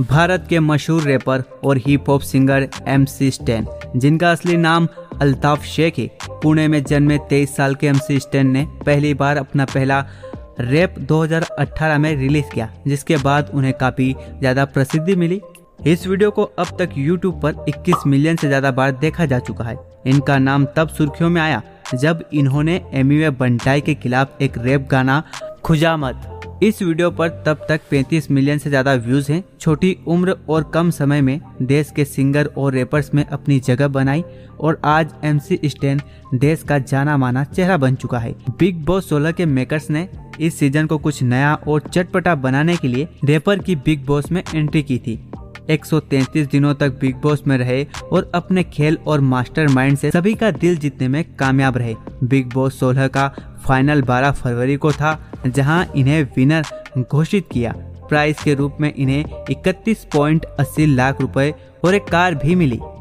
भारत के मशहूर रैपर और hip hop singer MC Stan, जिनका असली नाम अल्ताफ शेख है। पुणे में जन्मे 23 साल के MC स्टैन ने पहली बार अपना पहला रैप 2018 में रिलीज किया, जिसके बाद उन्हें काफ़ी ज़्यादा प्रसिद्धि मिली। इस वीडियो को अब तक YouTube पर 21 मिलियन से ज़्यादा बार देखा जा चुका है। इनका नाम तब सुर्खियों में आया जब इन्होंने MUA बंटाई के खिलाफ एक रैप गाना खुजा मत। इस वीडियो पर तब तक 35 मिलियन से ज्यादा व्यूज हैं। छोटी उम्र और कम समय में देश के सिंगर और रैपर्स में अपनी जगह बनाई और आज MC स्टैन देश का जाना माना चेहरा बन चुका है। बिग बॉस 16 के मेकर्स ने इस सीजन को कुछ नया और चटपटा बनाने के लिए रैपर की बिग बॉस में एंट्री की थी। 133 दिनों तक बिग बॉस में रहे और अपने खेल और मास्टरमाइंड से सभी का दिल जीतने में कामयाब रहे। बिग बॉस 16 का फाइनल 12 फरवरी को था, जहां इन्हें विनर घोषित किया। प्राइस के रूप में इन्हें 31.80 लाख रुपए और एक कार भी मिली।